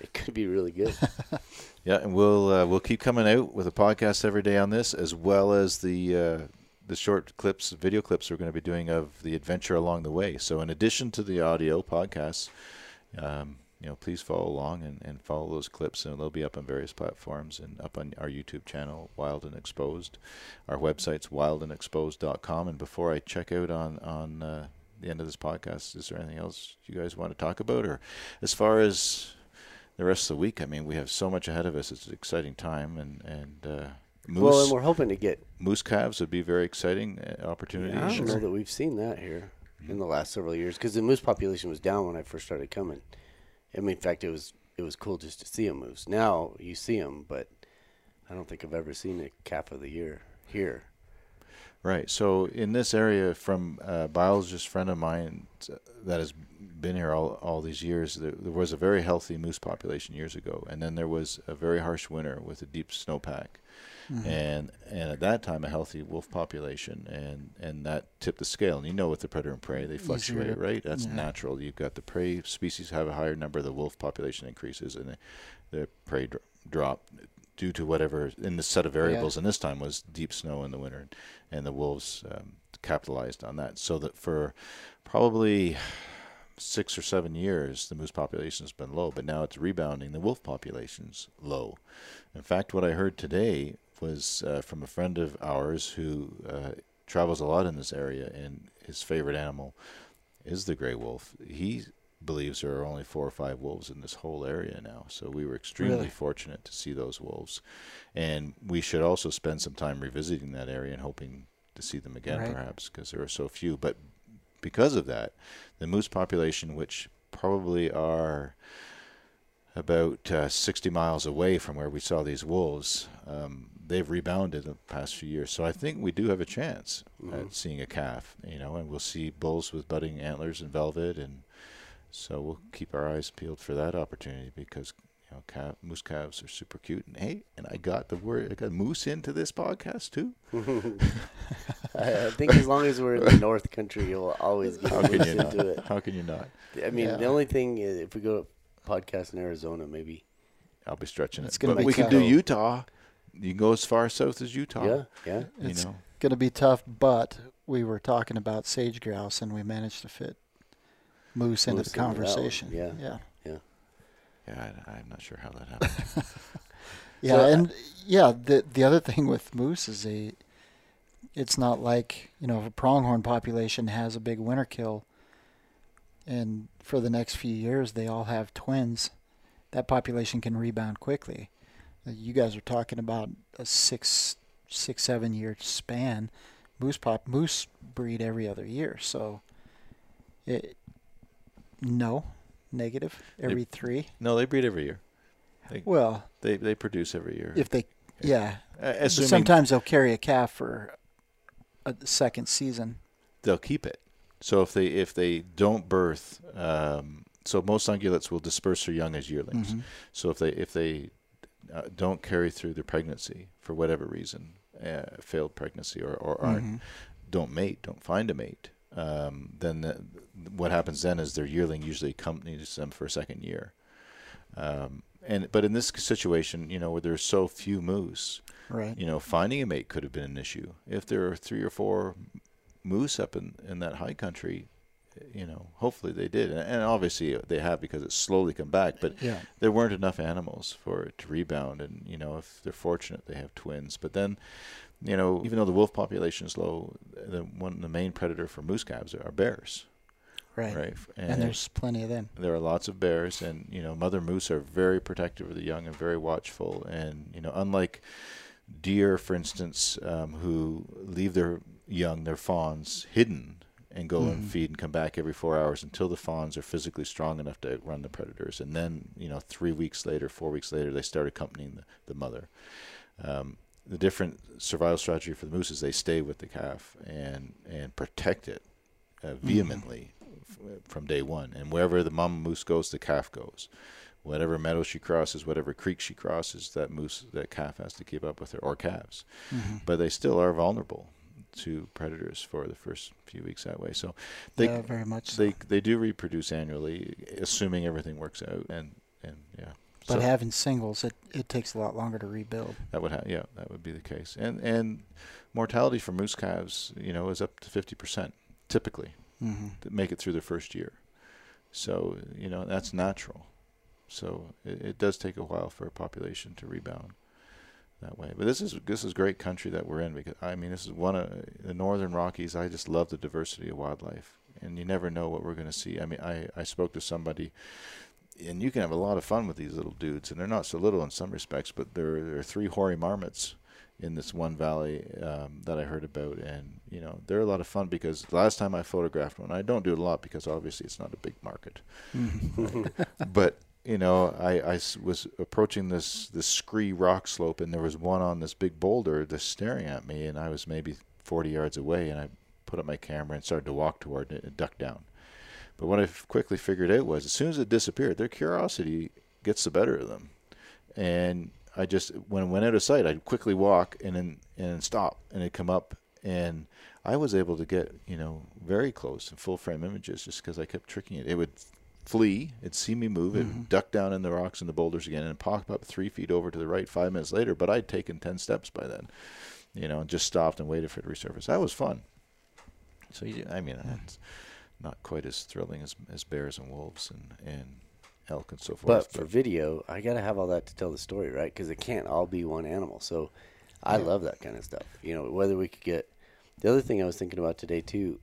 It could be really good. Yeah, and we'll uh, we'll keep coming out with a podcast every day on this, as well as the uh, the short clips, video clips we're going to be doing of the adventure along the way. So in addition to the audio podcasts, um you know, please follow along and, and follow those clips, and they'll be up on various platforms and up on our YouTube channel, Wild and Exposed. Our website's wild and exposed dot com. And before I check out on, on uh, the end of this podcast, is there anything else you guys want to talk about? Or as far as the rest of the week, I mean, we have so much ahead of us. It's an exciting time. And, and uh, moose, well, and we're hoping to get moose calves would be very exciting opportunity. Yeah, I don't know that we've seen that here mm-hmm. in the last several years, because the moose population was down when I first started coming. I mean, in fact, it was it was cool just to see a moose. Now you see them, but I don't think I've ever seen a calf of the year here. Right. So in this area, from a biologist friend of mine that has been here all, all these years, there, there was a very healthy moose population years ago, and then there was a very harsh winter with a deep snowpack. Mm-hmm. And and at that time, a healthy wolf population, and, and that tipped the scale. And you know, with the predator and prey, they fluctuate, right? That's yeah. natural. You've got the prey species have a higher number, the wolf population increases, and the, the prey dro drop due to whatever in the set of variables. Yeah. And this time was deep snow in the winter, and, and the wolves um, capitalized on that. So that for probably six or seven years, the moose population has been low, but now it's rebounding. The wolf population's low. In fact, what I heard today was uh, from a friend of ours who uh, travels a lot in this area, and his favorite animal is the gray wolf. He believes there are only four or five wolves in this whole area now, so we were extremely really? fortunate to see those wolves. And we should also spend some time revisiting that area and hoping to see them again, right. perhaps, because there are so few. But because of that, the moose population, which probably are about uh, sixty miles away from where we saw these wolves, um, they've rebounded in the past few years. So I think we do have a chance mm-hmm. at seeing a calf, you know, and we'll see bulls with budding antlers and velvet. And so we'll keep our eyes peeled for that opportunity, because you know, calf, moose calves are super cute. And hey, and I got the word, I got moose into this podcast too. I think as long as we're in the North Country, you'll always get moose into not? it. How can you not? I mean, yeah. the only thing is if we go to a podcast in Arizona, maybe I'll be stretching it. It's gonna but be we tough. Can do Utah. You can go as far south as Utah. Yeah, yeah. You it's know. Going to be tough, but we were talking about sage grouse, and we managed to fit moose, moose into the conversation. Yeah, yeah, yeah. Yeah, I, I'm not sure how that happened. Yeah, so, and yeah, the the other thing with moose is a, it's not like, you know, if a pronghorn population has a big winter kill, and for the next few years they all have twins, that population can rebound quickly. You guys are talking about a six, six, seven year span. Moose pop moose breed every other year, so it no negative every they, three. No, they breed every year. They, well, they they produce every year. If they, yeah, uh, assuming, sometimes they'll carry a calf for a second season. They'll keep it. So if they if they don't birth, um, so most ungulates will disperse their young as yearlings. Mm-hmm. So if they if they uh, don't carry through their pregnancy for whatever reason, uh, failed pregnancy or or aren't, mm-hmm. don't mate, don't find a mate. Um, then the, what happens then is their yearling usually accompanies them for a second year. Um, And but in this situation, you know, where there's so few moose, right? You know, finding a mate could have been an issue. If there are three or four moose up in, in that high country, you know, hopefully they did, and, and obviously they have because it's slowly come back. But yeah. there weren't enough animals for it to rebound, and you know, if they're fortunate, they have twins. But then, you know, even though the wolf population is low, the one the main predator for moose calves are bears. Right. right. And, and there's plenty of them. There are lots of bears, and, you know, mother moose are very protective of the young and very watchful. And, you know, unlike deer, for instance, um, who leave their young, their fawns, hidden and go mm. and feed and come back every four hours until the fawns are physically strong enough to outrun the predators. And then, you know, three weeks later, four weeks later, they start accompanying the, the mother. Um, the different survival strategy for the moose is they stay with the calf and, and protect it uh, vehemently. Mm. From day one, and wherever the mama moose goes, the calf goes. Whatever meadow she crosses, whatever creek she crosses, that moose, that calf has to keep up with her, or calves. Mm-hmm. But they still are vulnerable to predators for the first few weeks that way. So they yeah, very much they so. they do reproduce annually, assuming everything works out. And and yeah. But so having singles, it it takes a lot longer to rebuild. That would ha yeah, that would be the case. And and mortality for moose calves, you know, is up to fifty percent typically. Mm-hmm. That make it through their first year, so you know that's natural. So it, it does take a while for a population to rebound that way. But this is this is great country that we're in, because I mean this is one of the Northern Rockies. I just love the diversity of wildlife, and you never know what we're going to see. I mean, I I spoke to somebody, and you can have a lot of fun with these little dudes, and they're not so little in some respects. But there there are three hoary marmots in this one valley um, that I heard about, and you know they're a lot of fun because the last time I photographed one, I don't do it a lot because obviously it's not a big market. Right? But you know, I, I was approaching this this scree rock slope, and there was one on this big boulder just staring at me, and I was maybe forty yards away, and I put up my camera and started to walk toward it and ducked down. But what I quickly figured out was, as soon as it disappeared, their curiosity gets the better of them, and I just, when it went out of sight, I'd quickly walk and then and stop, and it'd come up, and I was able to get, you know, very close and full frame images just because I kept tricking it. It would flee, it'd see me move, mm-hmm. it would duck down in the rocks and the boulders again, and pop up three feet over to the right five minutes later, but I'd taken ten steps by then, you know, and just stopped and waited for it to resurface. That was fun. So, you, I mean, yeah. It's not quite as thrilling as, as bears and wolves and, and elk and so forth. But for but video, I got to have all that to tell the story, right? Because it can't all be one animal. So I yeah. love that kind of stuff. You know, whether we could get... The other thing I was thinking about today, too,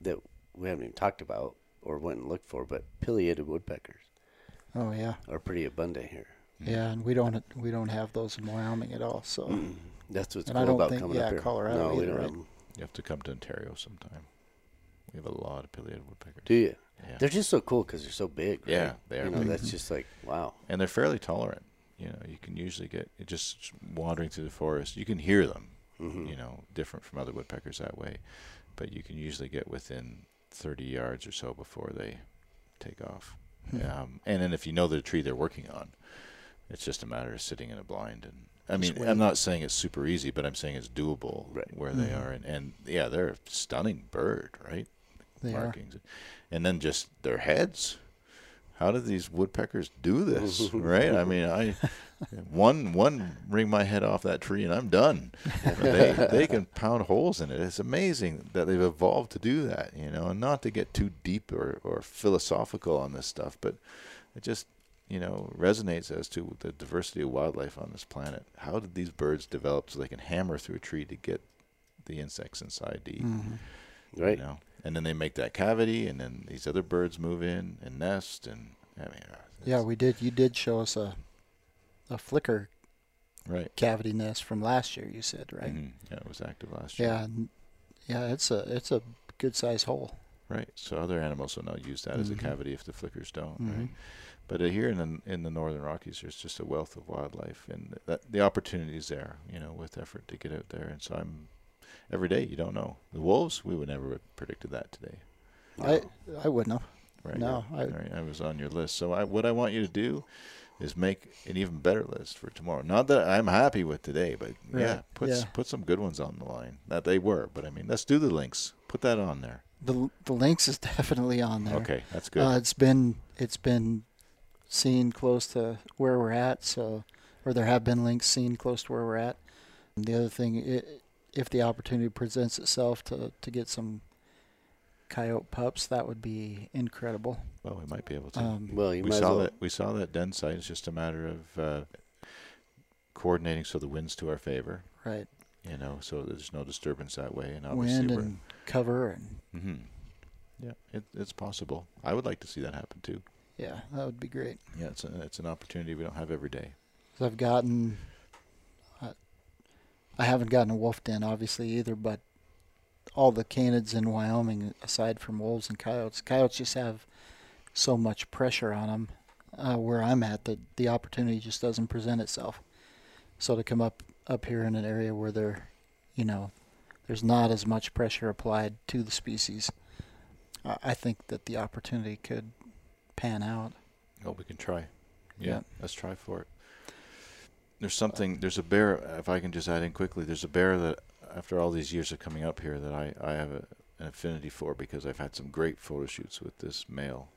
that we haven't even talked about or went and looked for, but pileated woodpeckers. Oh, yeah. Are pretty abundant here. Yeah, and we don't we don't have those in Wyoming at all, so... Mm. That's what's and cool I don't about think, coming yeah, up here. Colorado no, either, we don't right? have them. You have to come to Ontario sometime. We have a lot of pileated woodpeckers. Do you? Yeah. They're just so cool because they're so big. Right? Yeah, they are. You know, big. That's just like, wow. And they're fairly tolerant. You know, you can usually get, just wandering through the forest, you can hear them, mm-hmm. you know, different from other woodpeckers that way. But you can usually get within thirty yards or so before they take off. Mm-hmm. um, and then if you know the tree they're working on, it's just a matter of sitting in a blind. And I mean, Sweet. I'm not saying it's super easy, but I'm saying it's doable right. where mm-hmm. they are. And, and, yeah, they're a stunning bird, right? They markings are. And then just their heads, how do these woodpeckers do this, right? I mean, I one one wring my head off that tree and I'm done. They, they can pound holes in it. It's amazing that they've evolved to do that, you know, and not to get too deep or, or philosophical on this stuff, but it just, you know, resonates as to the diversity of wildlife on this planet. How did these birds develop so they can hammer through a tree to get the insects inside to eat? Mm-hmm. Right. You know? And then they make that cavity, and then these other birds move in and nest. And I mean, yeah, we did. You did show us a a flicker right. cavity nest from last year. You said right. Mm-hmm. Yeah, it was active last year. Yeah, yeah, it's a it's a good size hole. Right. So other animals will now use that mm-hmm. as a cavity if the flickers don't. Mm-hmm. Right. But uh, here in the in the Northern Rockies, there's just a wealth of wildlife, and that, the opportunity is there. You know, with effort to get out there, and so I'm. Every day, you don't know. The wolves, we would never have predicted that today. I, I wouldn't have. Right, no. I, right, I was on your list. So I, what I want you to do is make an even better list for tomorrow. Not that I'm happy with today, but, right. yeah, put, yeah, put some good ones on the line. Not they were, but, I mean, let's do the links. Put that on there. The the links is definitely on there. Okay, that's good. Uh, it's been it's been seen close to where we're at, so or there have been links seen close to where we're at. And the other thing it. If the opportunity presents itself to, to get some coyote pups, that would be incredible. Well, we might be able to. Um, well, you we might saw well. that we saw that den site. It's just a matter of uh, coordinating so the wind's to our favor. Right. You know, so there's no disturbance that way, and obviously wind and cover and. Mm-hmm. Yeah, it, it's possible. I would like to see that happen too. Yeah, that would be great. Yeah, it's a, it's an opportunity we don't have every day. So I've gotten. I haven't gotten a wolf den, obviously, either, but all the canids in Wyoming, aside from wolves and coyotes, coyotes just have so much pressure on them uh, where I'm at that the opportunity just doesn't present itself. So to come up, up here in an area where there, you know, there's not as much pressure applied to the species, uh, I think that the opportunity could pan out. Oh, we can try. Yeah, yep. Let's try for it. There's something, there's a bear, if I can just add in quickly, there's a bear that after all these years of coming up here that I, I have a, an affinity for because I've had some great photo shoots with this male.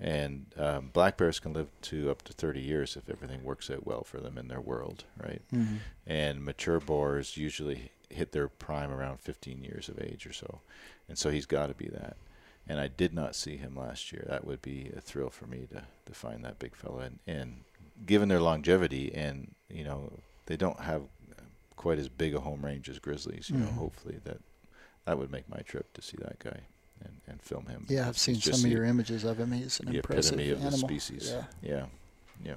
And um, black bears can live to up to thirty years if everything works out well for them in their world, right? Mm-hmm. And mature boars usually hit their prime around fifteen years of age or so. And so he's got to be that. And I did not see him last year. That would be a thrill for me to, to find that big fella. And, and given their longevity and, you know, they don't have quite as big a home range as grizzlies, you mm-hmm. know, hopefully that that would make my trip to see that guy and, and film him. Yeah, I've seen some of your images of him. He's an impressive animal. The epitome of the species. Yeah. yeah, yeah.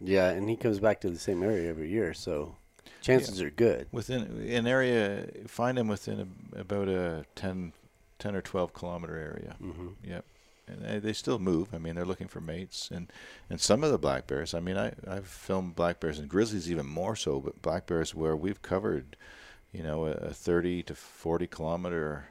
Yeah, and he comes back to the same area every year, so chances yeah. are good. Within an area, find him within a, about a ten, ten or twelve kilometer area. Mm-hmm. Yep. And they still move. I mean, they're looking for mates. And, and some of the black bears, I mean, I, I've filmed black bears and grizzlies even more so, but black bears where we've covered, you know, a, a thirty to forty kilometer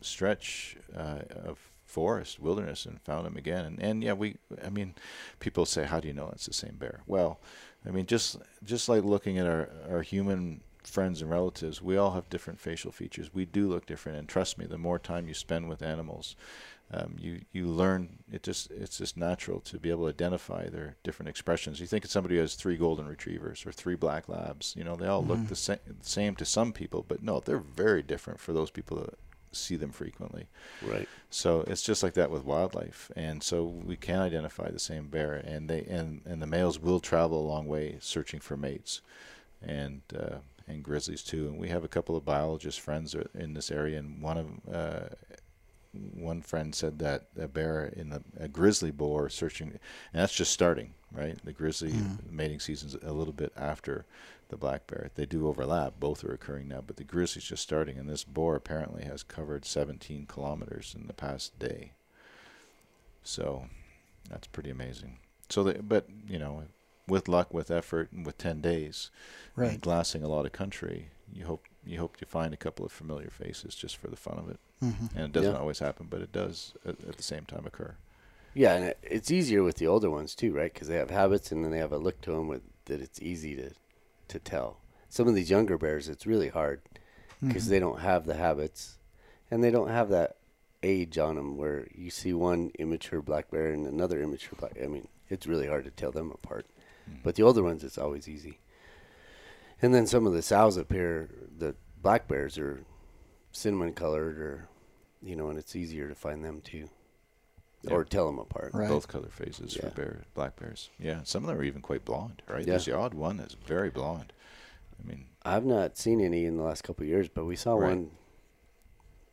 stretch uh, of forest, wilderness, and found them again. And, and yeah, we, I mean, people say, how do you know it's the same bear? Well, I mean, just just like looking at our, our human friends and relatives, we all have different facial features. We do look different. And trust me, the more time you spend with animals, Um, you, you learn, it just it's just natural to be able to identify their different expressions. You think of somebody who has three golden retrievers or three black labs, you know, they all mm-hmm. look the sa same to some people, but no, they're very different for those people that see them frequently. Right. So it's just like that with wildlife. And so we can identify the same bear, and they and, and the males will travel a long way searching for mates. And uh, and grizzlies too. And we have a couple of biologist friends in this area, and one of uh one friend said that a bear in the, a grizzly boar searching, and that's just starting, right? The grizzly mm-hmm. mating season's a little bit after the black bear. They do overlap. Both are occurring now, but the grizzly's just starting, and this boar apparently has covered seventeen kilometers in the past day. So that's pretty amazing. So, the, but, you know, with luck, with effort, and with ten days, right. and glassing a lot of country, you hope you hope to find a couple of familiar faces just for the fun of it. Mm-hmm. And it doesn't yeah. always happen, but it does at, at the same time occur. Yeah, and it, it's easier with the older ones too, right? Because they have habits, and then they have a look to them with, that it's easy to, to tell. Some of these younger bears, it's really hard because mm-hmm. they don't have the habits, and they don't have that age on them where you see one immature black bear and another immature black. I mean, it's really hard to tell them apart. Mm. But the older ones, it's always easy. And then some of the sows up here, the black bears are cinnamon colored, or, you know, and it's easier to find them too. Yeah. Or tell them apart. Right. Both color phases yeah. for bear, black bears. Yeah, some of them are even quite blonde, right? Yeah. There's the odd one that's very blonde. I mean, I've not seen any in the last couple of years, but we saw right. one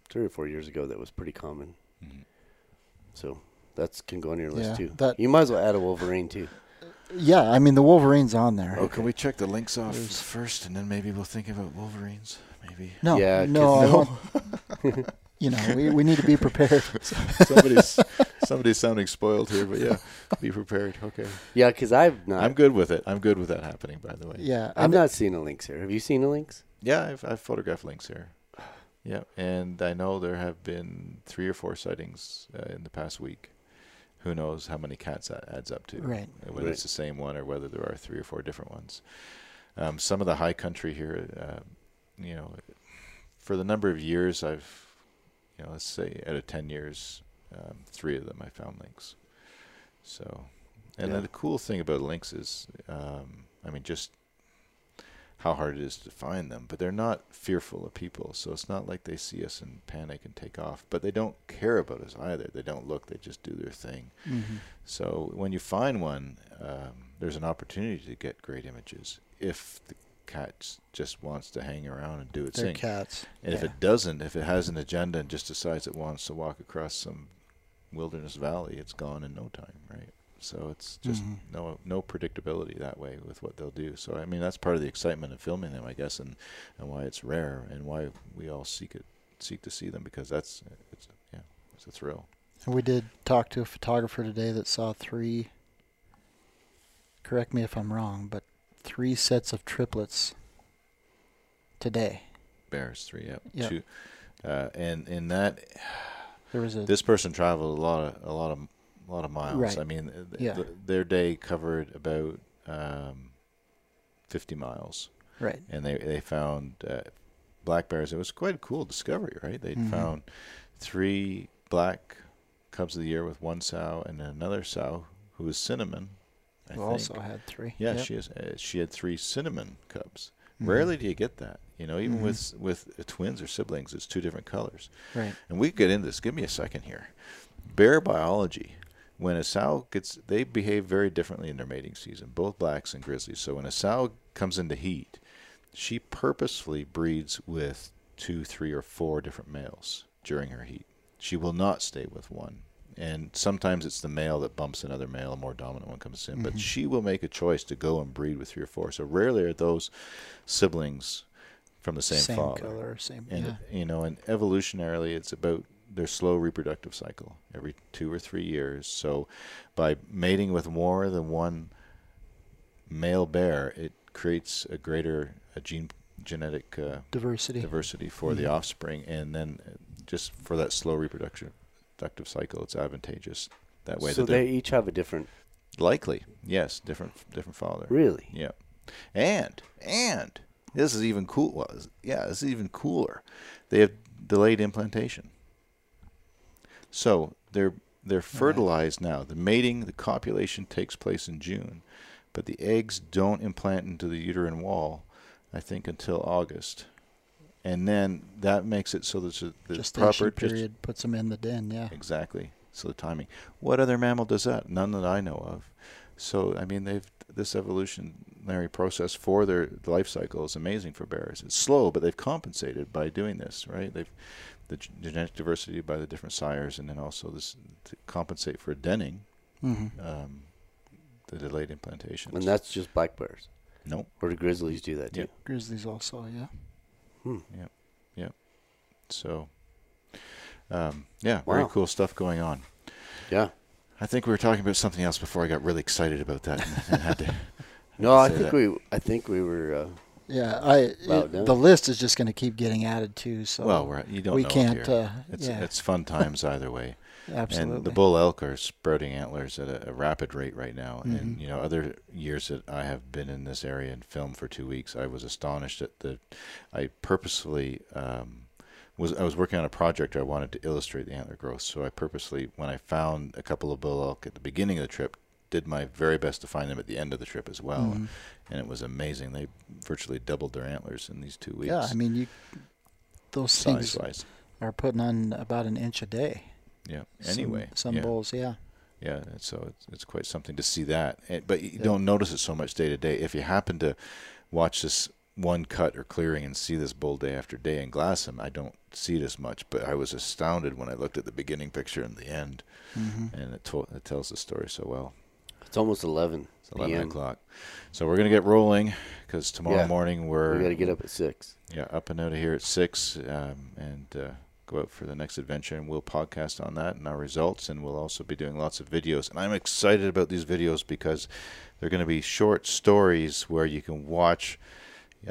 three or four years ago that was pretty common. Mm-hmm. So that can go on your list yeah, too. That, you might as well add a wolverine too. Yeah, I mean, the wolverine's on there. Okay. Well, can we check the lynx off There's... first, and then maybe we'll think about wolverines? Maybe. No, yeah, no. no. You know, we, we need to be prepared. somebody's somebody's sounding spoiled here, but yeah, be prepared. Okay. Yeah, because I've not. I'm good with it. I'm good with that happening, by the way. Yeah. I've not seen a lynx here. Have you seen a lynx? Yeah, I've, I've photographed lynx here. Yeah, and I know there have been three or four sightings uh, in the past week. Who knows how many cats that adds up to. Right. Whether right. it's the same one or whether there are three or four different ones. Um, some of the high country here, uh, you know, for the number of years I've, you know, let's say out of ten years, um, three of them I found lynx. So, and yeah. then the cool thing about lynx is, um, I mean, just how hard it is to find them. But they're not fearful of people, so it's not like they see us and panic and take off. But they don't care about us either. They don't look. They just do their thing. Mm-hmm. So when you find one, um, there's an opportunity to get great images if the cat just wants to hang around and do its thing. Cats. And yeah. if it doesn't, if it has an agenda and just decides it wants to walk across some wilderness valley, it's gone in no time, right? So it's just mm-hmm. no no predictability that way with what they'll do. So, I mean, that's part of the excitement of filming them, I guess, and, and why it's rare and why we all seek it seek to see them, because that's, it's yeah, it's a thrill. And we did talk to a photographer today that saw three, correct me if I'm wrong, but three sets of triplets today. Bears, three, yep. yep. Two, uh, and in that, there was a this person traveled a lot of a lot of a lot of miles. Right. I mean, th yeah. th their day covered about um, fifty miles. Right. And they they found uh, black bears. It was quite a cool discovery, right? They mm-hmm. found three black cubs of the year with one sow and another sow who was cinnamon. I Who think. also had three. Yeah, yep. she has. Uh, she had three cinnamon cubs. Mm-hmm. Rarely do you get that. You know, even mm-hmm. with with uh, twins or siblings, it's two different colors. Right. And we get into this. Give me a second here. Bear biology. When a sow gets, they behave very differently in their mating season. Both blacks and grizzlies. So when a sow comes into heat, she purposefully breeds with two, three, or four different males during her heat. She will not stay with one. And sometimes it's the male that bumps another male, a more dominant one comes in. Mm-hmm. But she will make a choice to go and breed with three or four. So rarely are those siblings from the same, same father. Same color, same, and, yeah. You know, and evolutionarily, it's about their slow reproductive cycle every two or three years. So by mating with more than one male bear, it creates a greater a gene genetic uh, diversity diversity for mm-hmm. the offspring. And then just for that slow reproduction reproductive cycle, it's advantageous that way. So that they each have a different, likely, yes, different different father. Really? Yeah. And and this is even cool. Well, yeah, this is even cooler. They have delayed implantation, so they're they're fertilized right now. The mating, the copulation takes place in June, but the eggs don't implant into the uterine wall, I think, until August. And then that makes it so that the gestation period just puts them in the den, yeah. Exactly. So the timing. What other mammal does that? None that I know of. So, I mean, they've this evolutionary process for their life cycle is amazing for bears. It's slow, but they've compensated by doing this, right? They've the genetic diversity by the different sires, and then also this to compensate for denning, mm-hmm. um, the delayed implantation. And that's just black bears? No. Nope. Or do grizzlies do that too? Yep. Grizzlies also, yeah. Yeah, yeah. So, um, yeah, wow. Very cool stuff going on. Yeah, I think we were talking about something else before I got really excited about that. And, and had to, no, I think that. we, I think we were. Uh, yeah, I. It, the list is just going to keep getting added too. So well, we're, you don't. We know can't. It uh, it's yeah. it's fun times either way. Absolutely. And the bull elk are sprouting antlers at a, a rapid rate right now. Mm-hmm. And, you know, other years that I have been in this area and filmed for two weeks, I was astonished at the, I purposely um, was I was working on a project where I wanted to illustrate the antler growth. So I purposely, when I found a couple of bull elk at the beginning of the trip, did my very best to find them at the end of the trip as well. Mm-hmm. And it was amazing. They virtually doubled their antlers in these two weeks. Yeah, I mean, you those Size things wise. are putting on about an inch a day. Yeah, anyway. Some, some yeah. bulls, yeah. Yeah, and so it's, it's quite something to see that. And, but you yeah. don't notice it so much day to day. If you happen to watch this one cut or clearing and see this bull day after day and glass him, I don't see it as much, but I was astounded when I looked at the beginning picture and the end. Mm-hmm. And it, to it tells the story so well. It's almost eleven. It's eleven o'clock. So we're going to get rolling because tomorrow yeah. morning we're... we got to get up at six. Yeah, up and out of here at six um, and uh, go out for the next adventure. And we'll podcast on that and our results. And we'll also be doing lots of videos. And I'm excited about these videos because they're going to be short stories where you can watch...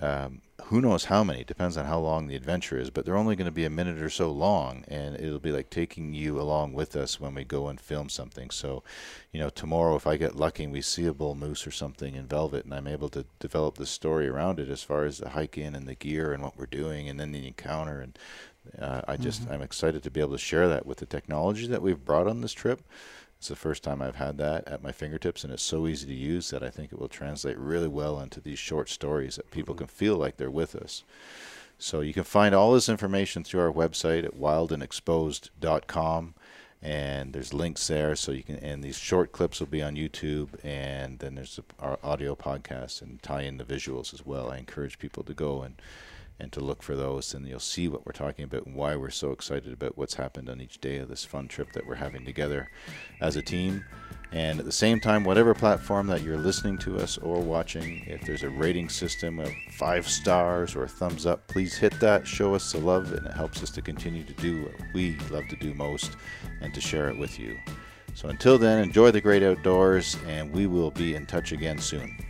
Um, who knows how many, depends on how long the adventure is, but they're only going to be a minute or so long, and it'll be like taking you along with us when we go and film something. So, you know, tomorrow if I get lucky and we see a bull moose or something in velvet and I'm able to develop the story around it as far as the hike in and the gear and what we're doing and then the encounter, and uh, I just, mm-hmm. I'm excited to be able to share that with the technology that we've brought on this trip. It's the first time I've had that at my fingertips, and it's so easy to use that I think it will translate really well into these short stories that people can feel like they're with us. So you can find all this information through our website at wild and exposed dot com, and there's links there. So you can, and these short clips will be on YouTube, and then there's our audio podcast and tie in the visuals as well. I encourage people to go and and to look for those, and you'll see what we're talking about and why we're so excited about what's happened on each day of this fun trip that we're having together as a team. And at the same time, whatever platform that you're listening to us or watching, if there's a rating system of five stars or a thumbs up, please hit that, show us the love, and it helps us to continue to do what we love to do most and to share it with you. So until then, enjoy the great outdoors, and we will be in touch again soon.